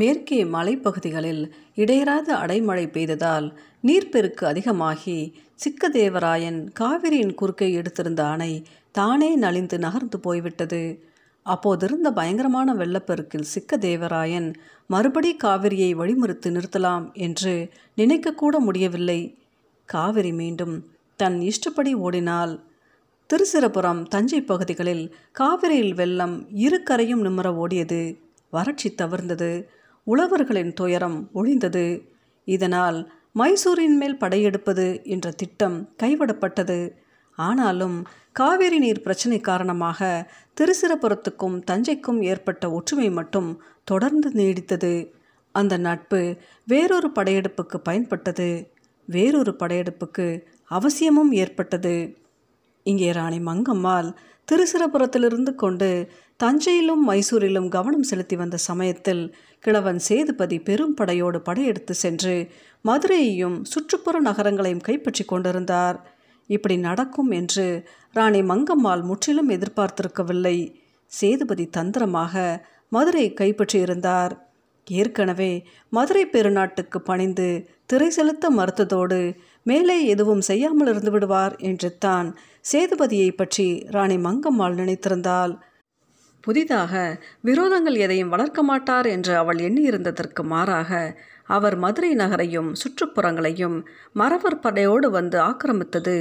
மேற்கே மலைப்பகுதிகளில் இடையராத அடைமழை பெய்ததால் நீர்ப்பெருக்கு அதிகமாகி சிக்கதேவராயன் காவிரியின் குறுக்கே எடுத்திருந்த அணை தானே நலிந்து நகர்ந்து போய்விட்டது. அப்போதிருந்த பயங்கரமான வெள்ளப்பெருக்கில் சிக்கதேவராயன் மறுபடி காவிரியை வழிமறித்து நிறுத்தலாம் என்று நினைக்கக்கூட முடியவில்லை. காவிரி மீண்டும் தன் இஷ்டப்படி ஓடினால் திருச்சிராப்பள்ளி தஞ்சை பகுதிகளில் காவிரியில் வெள்ளம் இரு கரையும் நிம்மர ஓடியது. வறட்சி தவிர்ந்தது. உழவர்களின் துயரம் ஒழிந்தது. இதனால் மைசூரின் மேல் படையெடுப்பது என்ற திட்டம் கைவிடப்பட்டது. ஆனாலும் காவிரி நீர் பிரச்சினை காரணமாக திருச்சிராப்பள்ளிக்கும் தஞ்சைக்கும் ஏற்பட்ட ஒற்றுமை மட்டும் தொடர்ந்து நீடித்தது. அந்த நட்பு வேறொரு படையெடுப்புக்கு பயன்பட்டது. வேறொரு படையெடுப்புக்கு அவசியமும் ஏற்பட்டது. இங்கே ராணி மங்கம்மாள் திருச்சிராப்பள்ளியிலிருந்து கொண்டு தஞ்சையிலும் மைசூரிலும் கவனம் செலுத்தி வந்த சமயத்தில் கிழவன் சேதுபதி பெரும் படையோடு படையெடுத்து சென்று மதுரையையும் சுற்றுப்புற நகரங்களையும் கைப்பற்றி கொண்டிருந்தார். இப்படி நடக்கும் என்று ராணி மங்கம்மாள் முற்றிலும் எதிர்பார்த்திருக்கவில்லை. சேதுபதி தந்திரமாக மதுரையை கைப்பற்றியிருந்தார். ஏற்கனவே மதுரை பெருநாட்டுக்கு பணிந்து திரை செலுத்த மறுத்ததோடு மேலே எதுவும் செய்யாமல் இருந்து விடுவார் என்று தான் சேதுபதியை பற்றி ராணி மங்கம்மாள் நினைத்திருந்தாள். புதிதாக விரோதங்கள் எதையும் வளர்க்க மாட்டார் என்று அவள் எண்ணியிருந்ததற்கு மாறாக அவர் மதுரை நகரையும் சுற்றுப்புறங்களையும் மறவர் படையோடு வந்து ஆக்கிரமித்தது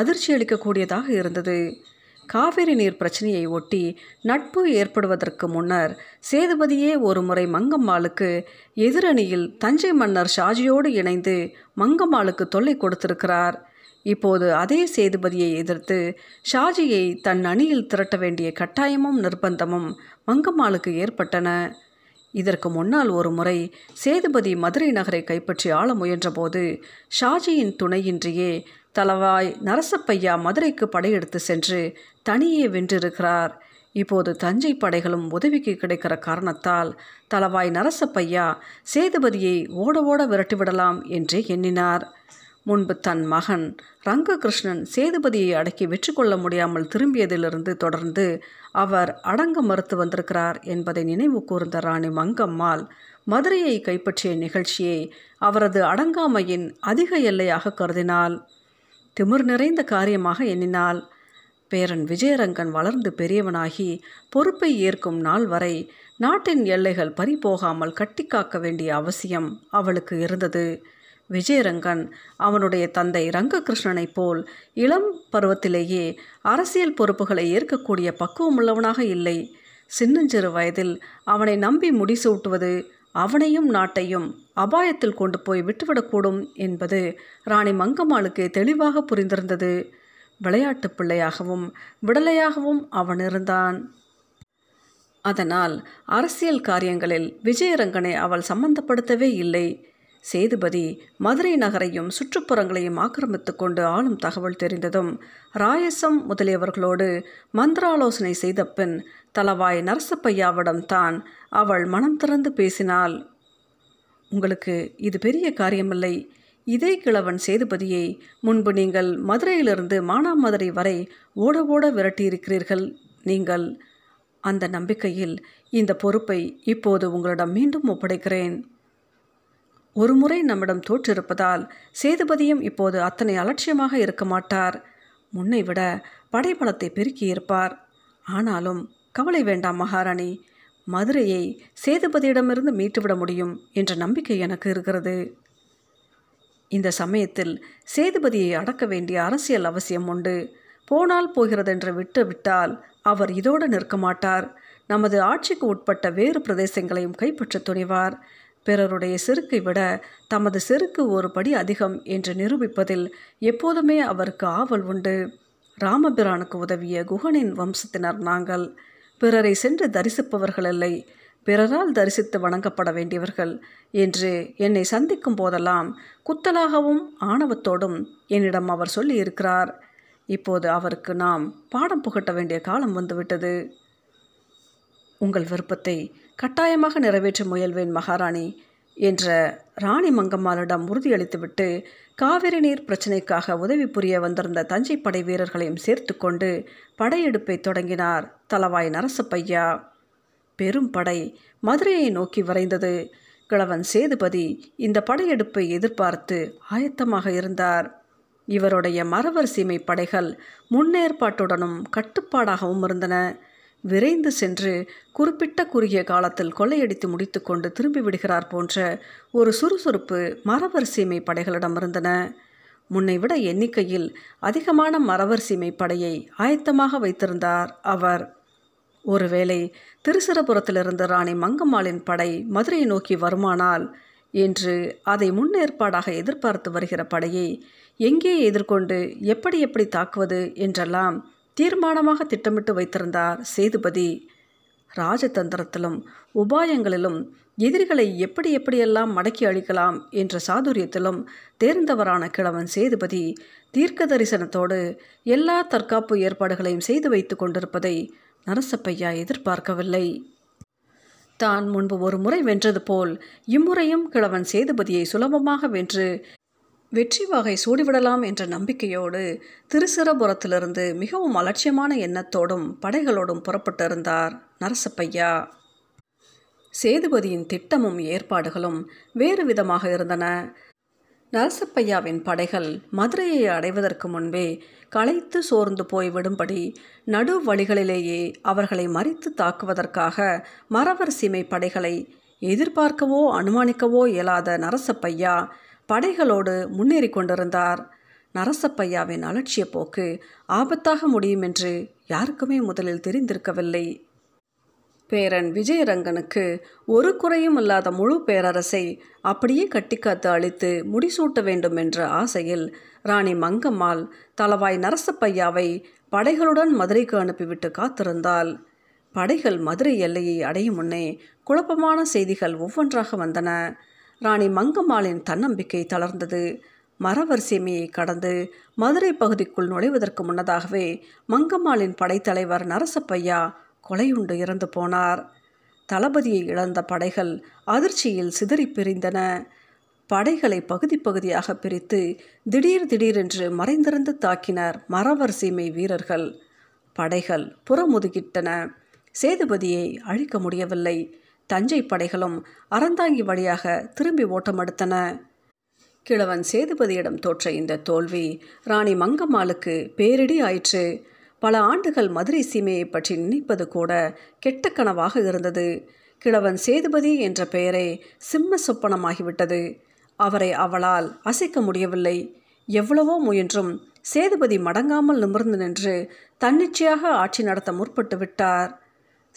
அதிர்ச்சி அளிக்கக்கூடியதாக இருந்தது. காவிரி நீர் பிரச்சனையை ஒட்டி நட்பு ஏற்படுவதற்கு முன்னர் சேதுபதியே ஒரு முறை மங்கம்மாளுக்கு எதிரணியில் தஞ்சை மன்னர் ஷாஜியோடு இணைந்து மங்கம்மாளுக்கு தொல்லை கொடுத்திருக்கிறார். இப்போது அதே சேதுபதியை எதிர்த்து ஷாஜியை தன் அணியில் திரட்ட வேண்டிய கட்டாயமும் நிர்பந்தமும் மங்கம்மாளுக்கு ஏற்பட்டன. இதற்கு முன்னால் ஒரு முறை சேதுபதி மதுரை நகரை கைப்பற்றி ஆள முயன்றபோது ஷாஜியின் துணையின்றியே தலவாய் நரசப்பபையா மதுரைக்கு படையெடுத்து சென்று தனியே வென்றிருக்கிறார். இப்போது தஞ்சை படைகளும் உதவிக்கு கிடைக்கிற காரணத்தால் தலவாய் நரசப்பபையா சேதுபதியை ஓட ஓட விரட்டிவிடலாம் என்று எண்ணினார். முன்பு தன் மகன் ரங்ககிருஷ்ணன் சேதுபதியை அடக்கி வெற்றி கொள்ள முடியாமல் திரும்பியதிலிருந்து தொடர்ந்து அவர் அடங்க மறுத்து வந்திருக்கிறார் என்பதை நினைவு கூர்ந்த ராணி மங்கம்மாள் மதுரையை கைப்பற்றிய நிகழ்ச்சியை அவரது அடங்காமையின் அதிக எல்லையாக கருதினாள். திமிர் நிறைந்த காரியமாக எண்ணினாள். பேரன் விஜயரங்கன் வளர்ந்து பெரியவனாகி பொறுப்பை ஏற்கும் நாள் வரை நாட்டின் எல்லைகள் பறிபோகாமல் கட்டி காக்க வேண்டிய அவசியம் அவளுக்கு இருந்தது. விஜயரங்கன் அவனுடைய தந்தை ரங்ககிருஷ்ணனைப் போல் இளம் பருவத்திலேயே அரசியல் பொறுப்புகளை ஏற்கக்கூடிய பக்குவமுள்ளவனாக இல்லை. சின்னஞ்சிறு வயதில் அவனை நம்பி முடிசூட்டுவது அவனையும் நாட்டையும் அபாயத்தில் கொண்டு போய் விட்டுவிடக்கூடும் என்பது ராணி மங்கம்மாளுக்கு தெளிவாக புரிந்திருந்தது. விளையாட்டு பிள்ளையாகவும் விடலையாகவும் அவன் இருந்தான். அதனால் அரசியல் காரியங்களில் விஜயரங்கனை அவள் சம்பந்தப்படுத்தவே இல்லை. சேதுபதி மதுரை நகரையும் சுற்றுப்புறங்களையும் ஆக்கிரமித்து கொண்டு ஆளும் தகவல் தெரிந்ததும் ராயசம் முதலியவர்களோடு மந்திராலோசனை செய்த பின் தலவாய் நரசப்பையாவிடம் தான் அவள் மனம் திறந்து பேசினாள். உங்களுக்கு இது பெரிய காரியமில்லை. இதே கிழவன் சேதுபதியை முன்பு நீங்கள் மதுரையிலிருந்து மானாமதுரை வரை ஓட ஓட விரட்டியிருக்கிறீர்கள். நீங்கள் அந்த நம்பிக்கையில் இந்த பொறுப்பை இப்போது உங்களிடம் மீண்டும் ஒப்படைக்கிறேன். ஒரு முறை நம்மிடம் தோற்றிருப்பதால் சேதுபதியும் இப்போது அத்தனை அலட்சியமாக இருக்க மாட்டார். முன்னை விட படைபலத்தை பெருக்கியிருப்பார். ஆனாலும் கவலை வேண்டாம் மகாராணி, மதுரையை சேதுபதியிடமிருந்து மீட்டுவிட முடியும் என்ற நம்பிக்கை எனக்கு இருக்கிறது. இந்த சமயத்தில் சேதுபதியை அடக்க வேண்டிய அரசியல் அவசியம் உண்டு. போனால் போகிறதென்று விட்டுவிட்டால் அவர் இதோடு நிற்க மாட்டார். நமது ஆட்சிக்கு உட்பட்ட வேறு பிரதேசங்களையும் கைப்பற்ற துணிவார். பிறருடைய செருக்கை விட தமது செருக்கு ஒரு படி அதிகம் என்று நிரூபிப்பதில் எப்போதுமே அவருக்கு ஆவல் உண்டு. ராமபிரானுக்கு உதவிய குகனின் வம்சத்தினர் நாங்கள். பிறரை சென்று தரிசிப்பவர்கள் இல்லை, பிறரால் தரிசித்து வணங்கப்பட வேண்டியவர்கள் என்று என்னை சந்திக்கும் போதெல்லாம் குத்தலாகவும் ஆணவத்தோடும் என்னிடம் அவர் சொல்லி இருக்கிறார். இப்போது அவருக்கு நாம் பாடம் புகட்ட வேண்டிய காலம் வந்துவிட்டது. உங்கள் விருப்பத்தை கட்டாயமாக நிறைவேற்ற முயல்வேன் மகாராணி என்ற ராணி மங்கம்மாளிடம் உறுதியளித்துவிட்டு காவிரி நீர் பிரச்சினைக்காக உதவி புரிய வந்திருந்த தஞ்சை படை வீரர்களையும் சேர்த்து கொண்டு படையெடுப்பை தொடங்கினார் தலவாய் நரசப்பையா. பெரும் படை மதுரையை நோக்கி விரைந்தது. கிழவன் சேதுபதி இந்த படையெடுப்பை எதிர்பார்த்து ஆயத்தமாக இருந்தார். இவருடைய மறவர் சீமை படைகள் முன்னேற்பாட்டுடனும் கட்டுப்பாடாகவும் இருந்தன. விரைந்து சென்று குறிப்பிட்ட குறுகிய காலத்தில் கொள்ளையடித்து முடித்து கொண்டு திரும்பிவிடுகிறார் போன்ற ஒரு சுறுசுறுப்பு மறவர் சீமை படைகளிடம் இருந்தன. முன்னைவிட எண்ணிக்கையில் அதிகமான மறவர் சீமை படையை ஆயத்தமாக வைத்திருந்தார் அவர். ஒருவேளை திருச்சிராப்பள்ளியிலிருந்து ராணி மங்கம்மாளின் படை மதுரையை நோக்கி வருமானால் என்று அதை முன்னேற்பாடாக எதிர்பார்த்து வருகிற படையை எங்கே எதிர்கொண்டு எப்படி எப்படி தாக்குவது என்றெல்லாம் தீர்மானமாக திட்டமிட்டு வைத்திருந்தார் சேதுபதி. ராஜதந்திரத்திலும் உபாயங்களிலும் எதிரிகளை எப்படி எப்படியெல்லாம் மடக்கி அழிக்கலாம் என்ற சாதுரியத்திலும் தேர்ந்தவரான கிழவன் சேதுபதி தீர்க்க தரிசனத்தோடு எல்லா தற்காப்பு ஏற்பாடுகளையும் செய்து வைத்து கொண்டிருப்பதை நரசப்பையா எதிர்பார்க்கவில்லை. தான் முன்பு ஒரு முறை வென்றது போல் இம்முறையும் கிழவன் சேதுபதியை சுலபமாக வென்று வெற்றி வகை சூடிவிடலாம் என்ற நம்பிக்கையோடு திருச்சிராப்பள்ளியிலிருந்து மிகவும் அலட்சியமான எண்ணத்தோடும் படைகளோடும் புறப்பட்டிருந்தார் நரசப்பையா. சேதுபதியின் திட்டமும் ஏற்பாடுகளும் வேறு விதமாக இருந்தன. நரசப்பையாவின் படைகள் மதுரையை அடைவதற்கு முன்பே களைத்து சோர்ந்து போய்விடும்படி நடு வழிகளிலேயே அவர்களை மறித்து தாக்குவதற்காக மறவர் சீமை படைகளை எதிர்பார்க்கவோ அனுமானிக்கவோ இயலாத நரசப்பையா படைகளோடு முன்னேறி கொண்டிருந்தார். நரசப்பையாவின் அலட்சிய போக்கு ஆபத்தாக முடியும் என்று யாருக்குமே முதலில் தெரிந்திருக்கவில்லை. பேரன் விஜயரங்கனுக்கு ஒரு குறையும் இல்லாத முழு பேரரசை அப்படியே கட்டிக்காத்து அழித்து முடிசூட்ட வேண்டும் என்ற ஆசையில் ராணி மங்கம்மாள் தலவாய் நரசப்பையாவை படைகளுடன் மதுரைக்கு அனுப்பிவிட்டு காத்திருந்தாள். படைகள் மதுரை எல்லையை அடையும் முன்னே குழப்பமான செய்திகள் ஒவ்வொன்றாக வந்தன. ராணி மங்கம்மாளின் தன்னம்பிக்கை தளர்ந்தது. மறவர் சீமையை கடந்து மதுரை பகுதிக்குள் நுழைவதற்கு முன்னதாகவே மங்கம்மாளின் படைத்தலைவர் நரசப்பையா கொலையுண்டு இறந்து போனார். தளபதியை இழந்த படைகள் அதிர்ச்சியில் சிதறி பிரிந்தன. படைகளை பகுதி பகுதியாக பிரித்து திடீரென்று மறைந்திருந்து தாக்கினர் மறவர் சீமை வீரர்கள். படைகள் புறமுதுகிட்டன. சேதுபதியை அழிக்க முடியவில்லை. தஞ்சை படைகளும் அறந்தாங்கி வழியாக திரும்பி ஓட்டமெடுத்தன. கிழவன் சேதுபதியிடம் தோற்ற இந்த தோல்வி ராணி மங்கம்மாளுக்கு பேரிடி ஆயிற்று. பல ஆண்டுகள் மதுரை சீமையை பற்றி நினைப்பது கூட கெட்ட கனவாக இருந்தது. கிழவன் சேதுபதி என்ற பெயரே சிம்ம சொப்பனமாகிவிட்டது. அவரை அவளால் அசைக்க முடியவில்லை. எவ்வளவோ முயன்றும் சேதுபதி மடங்காமல் நிமிர்ந்து நின்று தன்னிச்சையாக ஆட்சி நடத்த முற்பட்டு விட்டார்.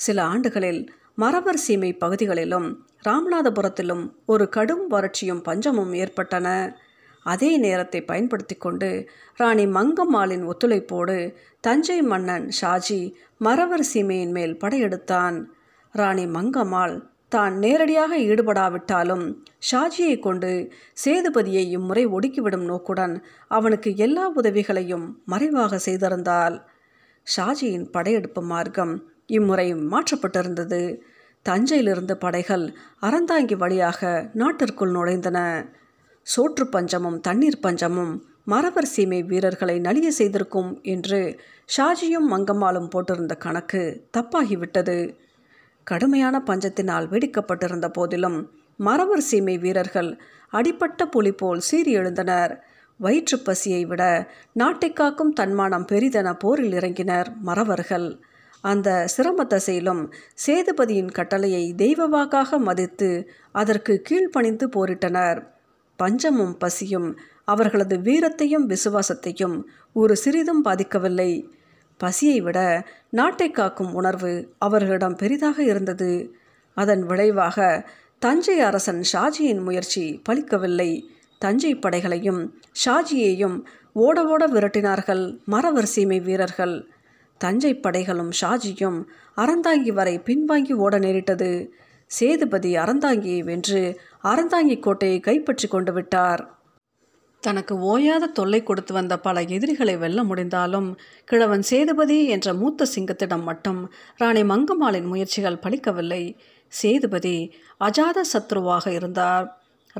சில ஆண்டுகளில் மறவர் சீமை பகுதிகளிலும் ராமநாதபுரத்திலும் ஒரு கடும் வறட்சியும் பஞ்சமும் ஏற்பட்டன. அதே நேரத்தை பயன்படுத்தி கொண்டு ராணி மங்கம்மாளின் ஒத்துழைப்போடு தஞ்சை மன்னன் ஷாஜி மறவர் சீமையின் மேல் படையெடுத்தான். ராணி மங்கம்மாள் தான் நேரடியாக ஈடுபடாவிட்டாலும் ஷாஜியை கொண்டு சேதுபதியை இம்முறை ஒடுக்கிவிடும் நோக்குடன் அவனுக்கு எல்லா உதவிகளையும் மறைவாக செய்திருந்தாள். ஷாஜியின் படையெடுப்பு மார்க்கம் இம்முறை மாற்றப்பட்டிருந்தது. தஞ்சையிலிருந்து படைகள் அறந்தாங்கி வழியாக நாட்டிற்குள் நுழைந்தன. சோற்று பஞ்சமும் தண்ணீர் பஞ்சமும் மறவர் சீமை வீரர்களை நலிய செய்திருக்கும் என்று ஷாஜியும் மங்கம்மாளும் போட்டிருந்த கணக்கு தப்பாகிவிட்டது. கடுமையான பஞ்சத்தினால் வெடிக்கப்பட்டிருந்த போதிலும் மறவர் சீமை வீரர்கள் அடிப்பட்ட புலி போல் சீறி எழுந்தனர். வயிற்று பசியை விட நாட்டை காக்கும் தன்மானம் பெரிதென போரில் இறங்கினர் மறவர்கள். அந்த சிரம தசையிலும் சேதுபதியின் கட்டளையை தெய்வவாக்காக மதித்து அதற்கு கீழ்ப்பணிந்து போரிட்டனர். பஞ்சமும் பசியும் அவர்களது வீரத்தையும் விசுவாசத்தையும் ஒரு சிறிதும் பாதிக்கவில்லை. பசியை விட நாட்டை காக்கும் உணர்வு அவர்களிடம் பெரிதாக இருந்தது. அதன் விளைவாக தஞ்சை அரசன் ஷாஜியின் முயற்சி பலிக்கவில்லை. தஞ்சை படைகளையும் ஷாஜியையும் ஓட விரட்டினார்கள் மறவர் சீமை வீரர்கள். தஞ்சை படைகளும் ஷாஜியும் அறந்தாங்கி வரை பின்வாங்கி ஓட நேரிட்டது. சேதுபதி அறந்தாங்கியை வென்று அறந்தாங்கி கோட்டையை கைப்பற்றி கொண்டு விட்டார். தனக்கு ஓயாத தொல்லை கொடுத்து வந்த பல எதிரிகளை வெல்ல முடிந்தாலும் கிழவன் சேதுபதி என்ற மூத்த சிங்கத்திடம் மட்டும் ராணி மங்கம்மாளின் முயற்சிகள் பலிக்கவில்லை. சேதுபதி அஜாத சத்ருவாக இருந்தார்.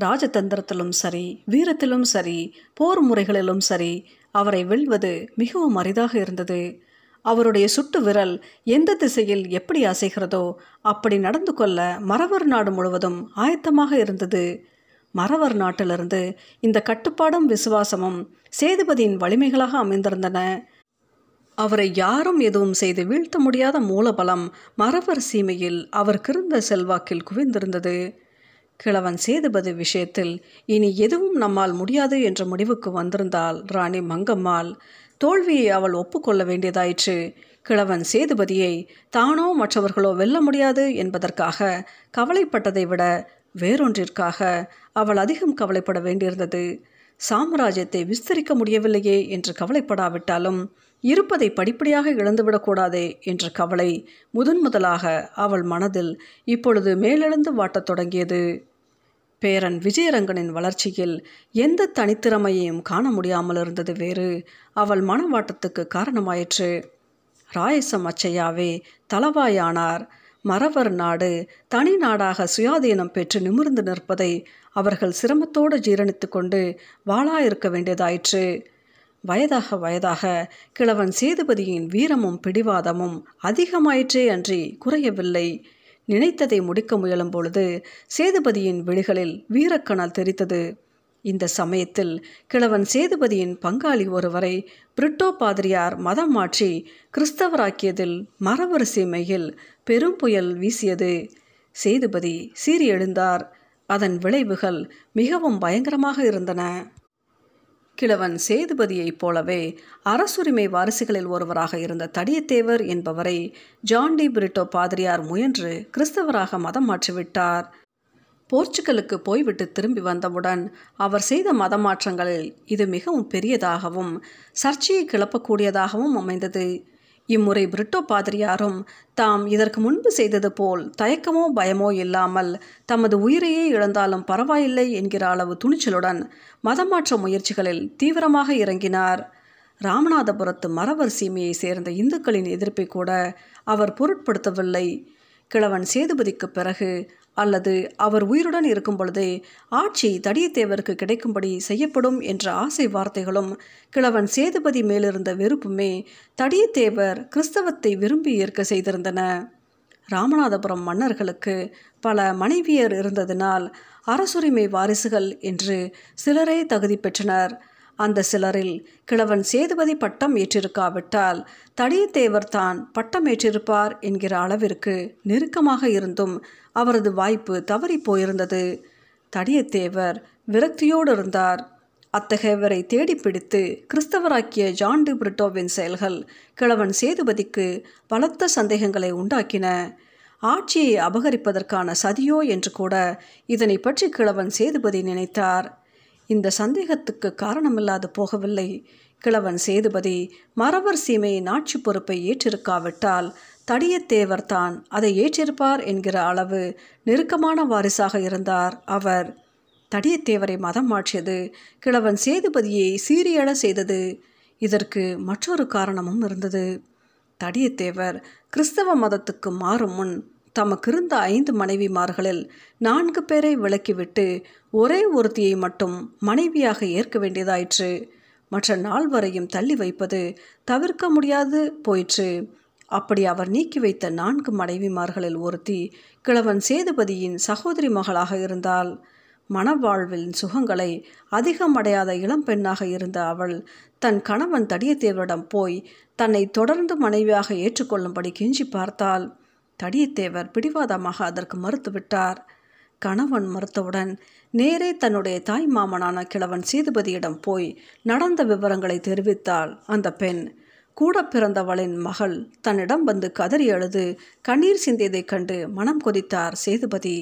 ராஜதந்திரத்திலும் சரி, வீரத்திலும் சரி, போர் முறைகளிலும் சரி அவரை வெல்வது மிகவும் அரிதாக இருந்தது. அவருடைய சுட்டு விரல் எந்த திசையில் எப்படி அசைகிறதோ அப்படி நடந்து கொள்ள மறவர் நாடு முழுவதும் ஆயத்தமாக இருந்தது. மறவர் நாட்டிலிருந்து இந்த கட்டுப்பாடும் விசுவாசமும் சேதுபதியின் வலிமைகளாக அமைந்திருந்தன. அவரை யாரும் எதுவும் செய்து வீழ்த்த முடியாத மூலபலம் மறவர் சீமையில் அவருக்கிருந்த செல்வாக்கில் குவிந்திருந்தது. கிழவன் சேதுபதி விஷயத்தில் இனி எதுவும் நம்மால் முடியாது என்ற முடிவுக்கு வந்திருந்தால் ராணி மங்கம்மாள் தோல்வியை அவள் ஒப்புக்கொள்ள வேண்டியதாயிற்று. கிழவன் சேதுபதியை தானோ மற்றவர்களோ வெல்ல முடியாது என்பதற்காக கவலைப்பட்டதை விட வேறொன்றிற்காக அவள் அதிகம் கவலைப்பட வேண்டியிருந்தது. சாம்ராஜ்யத்தை விஸ்தரிக்க முடியவில்லையே என்று கவலைப்படாவிட்டாலும் இருப்பதை படிப்படியாக இழந்துவிடக்கூடாதே என்ற கவலை முதன்முதலாக அவள் மனதில் இப்பொழுது மேலெழுந்து வாட்டத் தொடங்கியது. பேரன் விஜயரங்கனின் வளர்ச்சியில் எந்த தனித்திறமையையும் காண முடியாமல் இருந்தது வேறு அவள் மனவாட்டத்துக்கு காரணமாயிற்று. ராயசம அச்சையாவே தலவாயானார். மறவர் நாடு தனி நாடாக சுயாதீனம் பெற்று நிமிர்ந்து நிற்பதை அவர்கள் சிரமத்தோடு ஜீரணித்து கொண்டு வாளாயிருக்க வேண்டியதாயிற்று. வயதாக வயதாக கிழவன் சேதுபதியின் வீரமும் பிடிவாதமும் அதிகமாயிற்றே அன்றி குறையவில்லை. நினைத்ததை முடிக்க முயலும் பொழுது சேதுபதியின் விழிகளில் வீரக்கணல் தெரித்தது. இந்த சமயத்தில் கிழவன் சேதுபதியின் பங்காளி ஒருவரை பிரிட்டோ பாதிரியார் மதம் மாற்றி கிறிஸ்தவராக்கியதில் மறவர் சீமையில் பெரும் புயல் வீசியது. சேதுபதி சீறி எழுந்தார். அதன் விளைவுகள் மிகவும் பயங்கரமாக இருந்தன. கிழவன் சேதுபதியைப் போலவே அரசுரிமை வாரிசுகளில் ஒருவராக இருந்த தடியத்தேவர் என்பவரை ஜான் டி பிரிட்டோ பாதிரியார் முயன்று கிறிஸ்தவராக மதம் மாற்றிவிட்டார். போர்ச்சுகலுக்கு போய்விட்டு திரும்பி வந்தவுடன் அவர் செய்த மதமாற்றங்களில் இது மிகவும் பெரியதாகவும் சர்ச்சையை கிளப்பக்கூடியதாகவும் அமைந்தது. இம்முறை பிரிட்டோ பாதிரியாரும் தாம் இதற்கு முன்பு செய்தது போல் தயக்கமோ பயமோ இல்லாமல் தமது உயிரையே இழந்தாலும் பரவாயில்லை என்கிற அளவு துணிச்சலுடன் மதமாற்ற முயற்சிகளில் தீவிரமாக இறங்கினார். ராமநாதபுரத்து மறவர் சீமையை சேர்ந்த இந்துக்களின் எதிர்ப்பை கூட அவர் பொருட்படுத்தவில்லை. கிழவன் சேதுபதிக்கு பிறகு அல்லது அவர் உயிருடன் இருக்கும் பொழுதே ஆட்சி தடியத்தேவருக்கு கிடைக்கும்படி செய்யப்படும் என்ற ஆசை வார்த்தைகளும் கிழவன் சேதுபதி மேலிருந்த வெறுப்புமே தடியத்தேவர் கிறிஸ்தவத்தை விரும்பி ஏற்க செய்திருந்தன. ராமநாதபுரம் மன்னர்களுக்கு பல மனைவியர் இருந்ததினால் அரசுரிமை வாரிசுகள் என்று சிலரே தகுதி பெற்றனர். அந்த சிலரில் கிழவன் சேதுபதி பட்டம் ஏற்றிருக்காவிட்டால் தடியத்தேவர் தான் பட்டம் ஏற்றிருப்பார் என்கிற அளவிற்கு நெருக்கமாக இருந்தும் அவரது வாய்ப்பு தவறி போயிருந்தது. தடியத்தேவர் விரக்தியோடு இருந்தார். அத்தகையவரை தேடி பிடித்து கிறிஸ்தவராக்கிய ஜான் டி பிரிட்டோவின் செயல்கள் கிழவன் சேதுபதிக்கு பலத்த சந்தேகங்களை உண்டாக்கின. ஆட்சியை அபகரிப்பதற்கான சதியோ என்று கூட இதனை பற்றி கிழவன் சேதுபதி நினைத்தார். இந்த சந்தேகத்துக்கு காரணமில்லாது போகவில்லை. கிழவன் சேதுபதி மறவர் சீமையின் ஆட்சி பொறுப்பை ஏற்றிருக்காவிட்டால் தடியத்தேவர் தான் அதை ஏற்றிருப்பார் என்கிற அளவு நெருக்கமான வாரிசாக இருந்தார் அவர். தடியத்தேவரை மதம் மாற்றியது கிழவன் சேதுபதியை சீரியழ செய்தது. இதற்கு மற்றொரு காரணமும் இருந்தது. தடியத்தேவர் கிறிஸ்தவ மதத்துக்கு மாறும் முன் தமக்கிருந்த 5 மனைவிமார்களில் 4 பேரை விலக்கிவிட்டு ஒரே ஒருத்தியை மட்டும் மனைவியாக ஏற்க வேண்டியதாயிற்று. மற்ற 4 தள்ளி வைப்பது தவிர்க்க முடியாது போயிற்று. அப்படி அவர் நீக்கி வைத்த 4 மனைவிமார்களில் ஒருத்தி கிழவன் சேதுபதியின் சகோதரி மகளாக இருந்தாள். மணவாழ்வின் சுகங்களை அதிகம் அடையாத இளம்பெண்ணாக இருந்த அவள் தன் கணவன் தடியத்தேவரிடம் போய் தன்னை தொடர்ந்து மனைவியாக ஏற்றுக்கொள்ளும்படி கெஞ்சி பார்த்தாள். தடியத்தேவர் பிடிவாதமாக அதற்கு மறுத்துவிட்டார். கணவன் மறுத்தவுடன் நேரே தன்னுடைய தாய் மாமனான கிழவன் சேதுபதியிடம் போய் நடந்த விவரங்களை தெரிவித்தாள் அந்த பெண். கூட பிறந்தவளின் மகள் தன்னிடம் வந்து கதறி அழுது கண்ணீர் சிந்தியதைக் கண்டு மனம் கொதித்தார் சேதுபதி.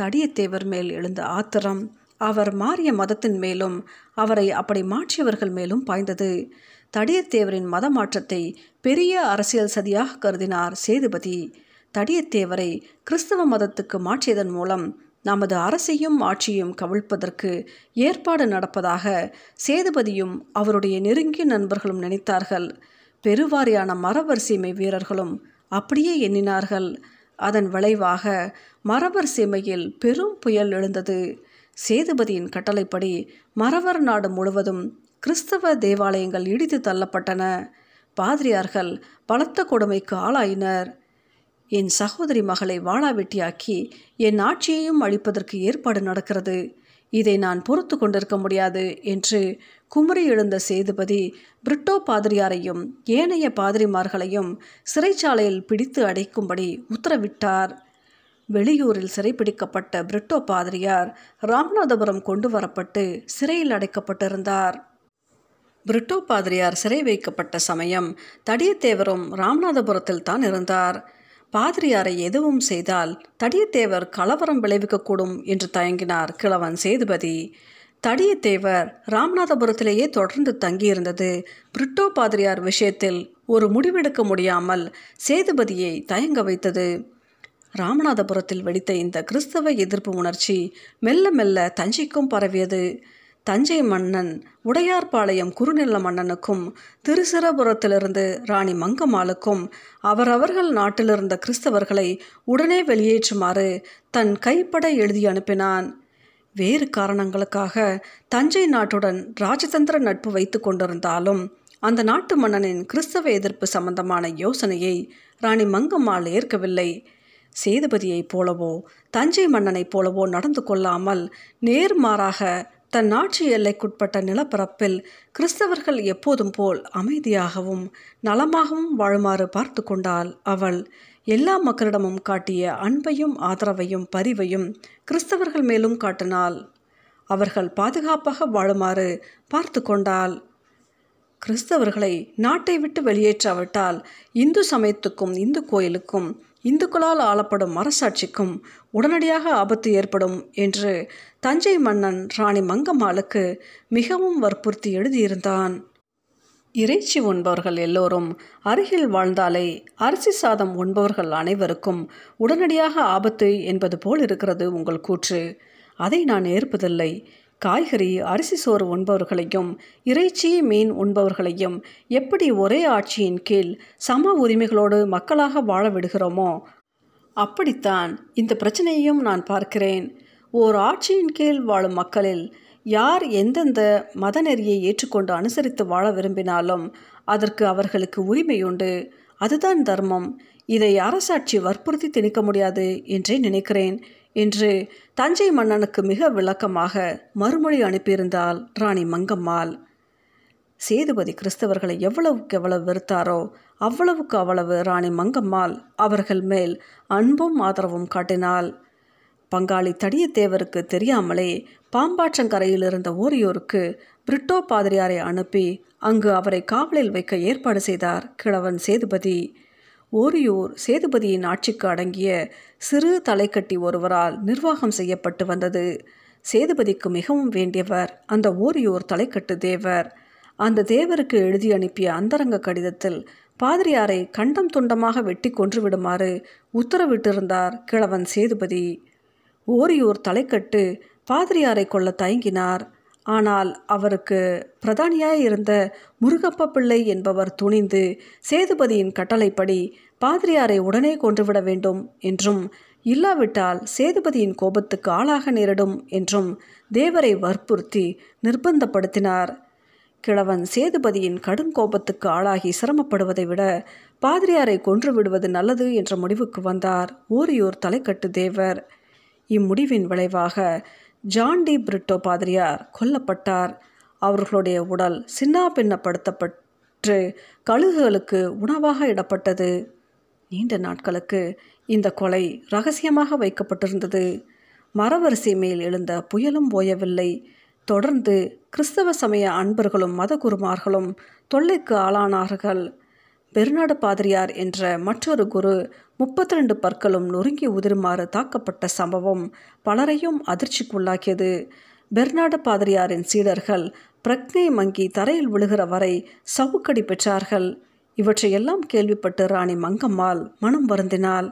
தடியத்தேவர் மேல் எழுந்த ஆத்திரம் அவர் மாறிய மதத்தின் மேலும் அவரை அப்படி மாற்றியவர்கள் மேலும் பாய்ந்தது. தடியத்தேவரின் மத மாற்றத்தை பெரிய அரசியல் சதியாக கருதினார் சேதுபதி. தடியத்தேவரை கிறிஸ்தவ மதத்துக்கு மாற்றியதன் மூலம் நமது அரசையும் ஆட்சியும் கவிழ்ப்பதற்கு ஏற்பாடு நடப்பதாக சேதுபதியும் அவருடைய நெருங்கிய நண்பர்களும் நினைத்தார்கள். பெருவாரியான மறவர் சீமை வீரர்களும் அப்படியே எண்ணினார்கள். அதன் விளைவாக மறவர் சீமையில் பெரும் புயல் எழுந்தது. சேதுபதியின் கட்டளைப்படி மறவர் நாடு முழுவதும் கிறிஸ்தவ தேவாலயங்கள் இடித்து தள்ளப்பட்டன. பாதிரியார்கள் பலத்த கொடுமைக்கு ஆளாயினர். என் சகோதரி மகளை வாளாவெட்டியாக்கி என் ஆட்சியையும் அழிப்பதற்கு ஏற்பாடு நடக்கிறது. இதை நான் பொறுத்து கொண்டிருக்க முடியாது என்று குமரி எழுந்த சேதுபதி பிரிட்டோ பாதிரியாரையும் ஏனைய பாதிரிமார்களையும் சிறைச்சாலையில் பிடித்து அடைக்கும்படி உத்தரவிட்டார். வெளியூரில் சிறைப்பிடிக்கப்பட்ட பிரிட்டோ பாதிரியார் ராமநாதபுரம் கொண்டு வரப்பட்டு சிறையில் அடைக்கப்பட்டிருந்தார். பிரிட்டோ பாதிரியார் சிறை வைக்கப்பட்ட சமயம் தடியத்தேவரும் ராமநாதபுரத்தில் தான் இருந்தார். பாதிரியாரை எதுவும் செய்தால் தடியத்தேவர் கலவரம் விளைவிக்கக்கூடும் என்று தயங்கினார் கிழவன் சேதுபதி. தடியத்தேவர் ராமநாதபுரத்திலேயே தொடர்ந்து தங்கியிருந்தது பிரிட்டோ பாதிரியார் விஷயத்தில் ஒரு முடிவெடுக்க முடியாமல் சேதுபதியை தயங்க வைத்தது. ராமநாதபுரத்தில் வெடித்த இந்த கிறிஸ்தவ எதிர்ப்பு உணர்ச்சி மெல்ல மெல்ல தஞ்சைக்கும் பரவியது. தஞ்சை மன்னன் உடையார்பாளையம் குறுநில மன்னனுக்கும் திருச்சிராப்பள்ளியிலிருந்து ராணி மங்கம்மாளுக்கும் அவரவர்கள் நாட்டிலிருந்த கிறிஸ்தவர்களை உடனே வெளியேற்றுமாறு தன் கைப்பட எழுதி அனுப்பினான். வேறு காரணங்களுக்காக தஞ்சை நாட்டுடன் ராஜதந்திர நட்பு வைத்து கொண்டிருந்தாலும் அந்த நாட்டு மன்னனின் கிறிஸ்தவ எதிர்ப்பு சம்பந்தமான யோசனையை ராணி மங்கம்மாள் ஏற்கவில்லை. சேதுபதியைப் போலவோ தஞ்சை மன்னனைப் போலவோ நடந்து கொள்ளாமல் நேர்மாறாக தன் ஆட்சி எல்லைக்குட்பட்ட நிலப்பரப்பில் கிறிஸ்தவர்கள் எப்போதும் போல் அமைதியாகவும் நலமாகவும் வாழுமாறு பார்த்து கொண்டாள் அவள். எல்லா மக்களிடமும் காட்டிய அன்பையும் ஆதரவையும் பரிவையும் கிறிஸ்தவர்கள் மேலும் காட்டினாள். அவர்கள் பாதுகாப்பாக வாழுமாறு பார்த்து கொண்டாள். கிறிஸ்தவர்களை நாட்டை விட்டு வெளியேற்றாவிட்டால் இந்து சமயத்துக்கும் இந்து கோயிலுக்கும் இந்துக்களால் ஆளப்படும் அரசாட்சிக்கும் உடனடியாக ஆபத்து ஏற்படும் என்று தஞ்சை மன்னன் ராணி மங்கம்மாளுக்கு மிகவும் வற்புறுத்தி எழுதியிருந்தான். இறைச்சி உண்பவர்கள் எல்லோரும் அருகில் வாழ்ந்தாலே அரிசி சாதம் உண்பவர்கள் அனைவருக்கும் உடனடியாக ஆபத்து என்பது போல் இருக்கிறது உங்கள் கூற்று. அதை நான் ஏற்பதில்லை. காய்கறி அரிசி சோறு உண்பவர்களையும் இறைச்சி மீன் உண்பவர்களையும் எப்படி ஒரே ஆட்சியின் கீழ் சம உரிமைகளோடு மக்களாக வாழ விடுகிறோமோ அப்படித்தான் இந்த பிரச்சனையையும் நான் பார்க்கிறேன். ஓர் ஆட்சியின் கீழ் வாழும் மக்களில் யார் எந்தெந்த மத நெறியை ஏற்றுக்கொண்டு அனுசரித்து வாழ விரும்பினாலும் அதற்கு அவர்களுக்கு உரிமையுண்டு. அதுதான் தர்மம். இதை அரசாட்சி வற்புறுத்தி திணிக்க முடியாது என்றே நினைக்கிறேன் என்று தஞ்சை மன்னனுக்கு மிக விளக்கமாக மறுமொழி அனுப்பியிருந்தாள் ராணி மங்கம்மாள். சேதுபதி கிறிஸ்தவர்களை எவ்வளவுக்கு எவ்வளவு வெறுத்தாரோ அவ்வளவுக்கு அவ்வளவு ராணி மங்கம்மாள் அவர்கள் மேல் அன்பும் ஆதரவும் காட்டினாள். பங்காளி தடியத்தேவருக்கு தெரியாமலே பாம்பாற்றங்கரையில் இருந்த ஓரியோருக்கு பிரிட்டோ பாதிரியாரை அனுப்பி அங்கு அவரை காவலில் வைக்க ஏற்பாடு செய்தார் கிழவன் சேதுபதி. ஓரியூர் சேதுபதியின் ஆட்சிக்கு அடங்கிய சிறு தலைக்கட்டி ஒருவரால் நிர்வாகம் செய்யப்பட்டு வந்தது. சேதுபதிக்கு மிகவும் வேண்டியவர் அந்த ஓரியூர் தலைக்கட்டு தேவர். அந்த தேவருக்கு எழுதி அனுப்பிய அந்தரங்க கடிதத்தில் பாதிரியாரை கண்டம் துண்டமாக வெட்டி கொன்று விடுமாறு உத்தரவிட்டிருந்தார் கிழவன் சேதுபதி. ஓரியூர் தலைக்கட்டு பாதிரியாரை கொல்ல தயங்கினார். ஆனால் அவருக்கு பிரதானியாயிருந்த முருகப்ப பிள்ளை என்பவர் துணிந்து சேதுபதியின் கட்டளைப்படி பாதிரியாரை உடனே கொன்றுவிட வேண்டும் என்றும் இல்லாவிட்டால் சேதுபதியின் கோபத்துக்கு ஆளாக நேரிடும் என்றும் தேவரை வற்புறுத்தி நிர்பந்தப்படுத்தினார். கிழவன் சேதுபதியின் கடும் கோபத்துக்கு ஆளாகி சிரமப்படுவதை விட பாதிரியாரை கொன்று விடுவது நல்லது என்ற முடிவுக்கு வந்தார் ஓரியோர் தலைக்கட்டு தேவர். இம்முடிவின் விளைவாக ஜான் டி பிரிட்டோ பாதிரியார் கொல்லப்பட்டார். அவர்களுடைய உடல் சின்னாபின்னப்படுத்தப்பட்டு கழுகுகளுக்கு உணவாக இடப்பட்டது. நீண்ட நாட்களுக்கு இந்த கொலை இரகசியமாக வைக்கப்பட்டிருந்தது. மறவர் சீமையில் எழுந்த புயலும் ஓயவில்லை. தொடர்ந்து கிறிஸ்தவ சமய அன்பர்களும் மதகுருமார்களும் தொல்லைக்கு ஆளானார்கள். பெருநாடு பாதிரியார் என்ற மற்றொரு குரு 32 பற்களும் நொறுங்கி உதிருமாறு தாக்கப்பட்ட சம்பவம் பலரையும் அதிர்ச்சிக்குள்ளாக்கியது. பெர்நாடு பாதிரியாரின் சீடர்கள் பிரக்ஞை மங்கி தரையில் விழுகிற வரை சவுக்கடி பெற்றார்கள். இவற்றையெல்லாம் கேள்விப்பட்டு ராணி மங்கம்மாள் மனம் வருந்தினாள்.